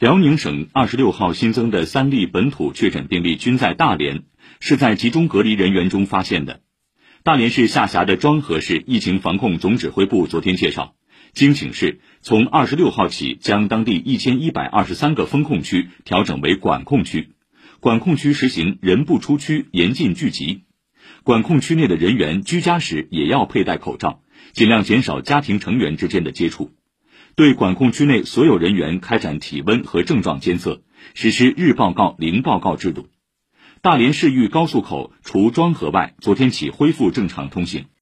辽宁省26号新增的3例本土确诊病例均在大连，是在集中隔离人员中发现的。大连市下辖的庄河市疫情防控总指挥部昨天介绍，经请示，从26号起将当地1123个封控区调整为管控区，管控区实行人不出区严禁聚集，管控区内的人员居家时也要佩戴口罩，尽量减少家庭成员之间的接触。对管控区内所有人员开展体温和症状监测，实施日报告、零报告制度。大连市域高速口除庄河外，昨天起恢复正常通行。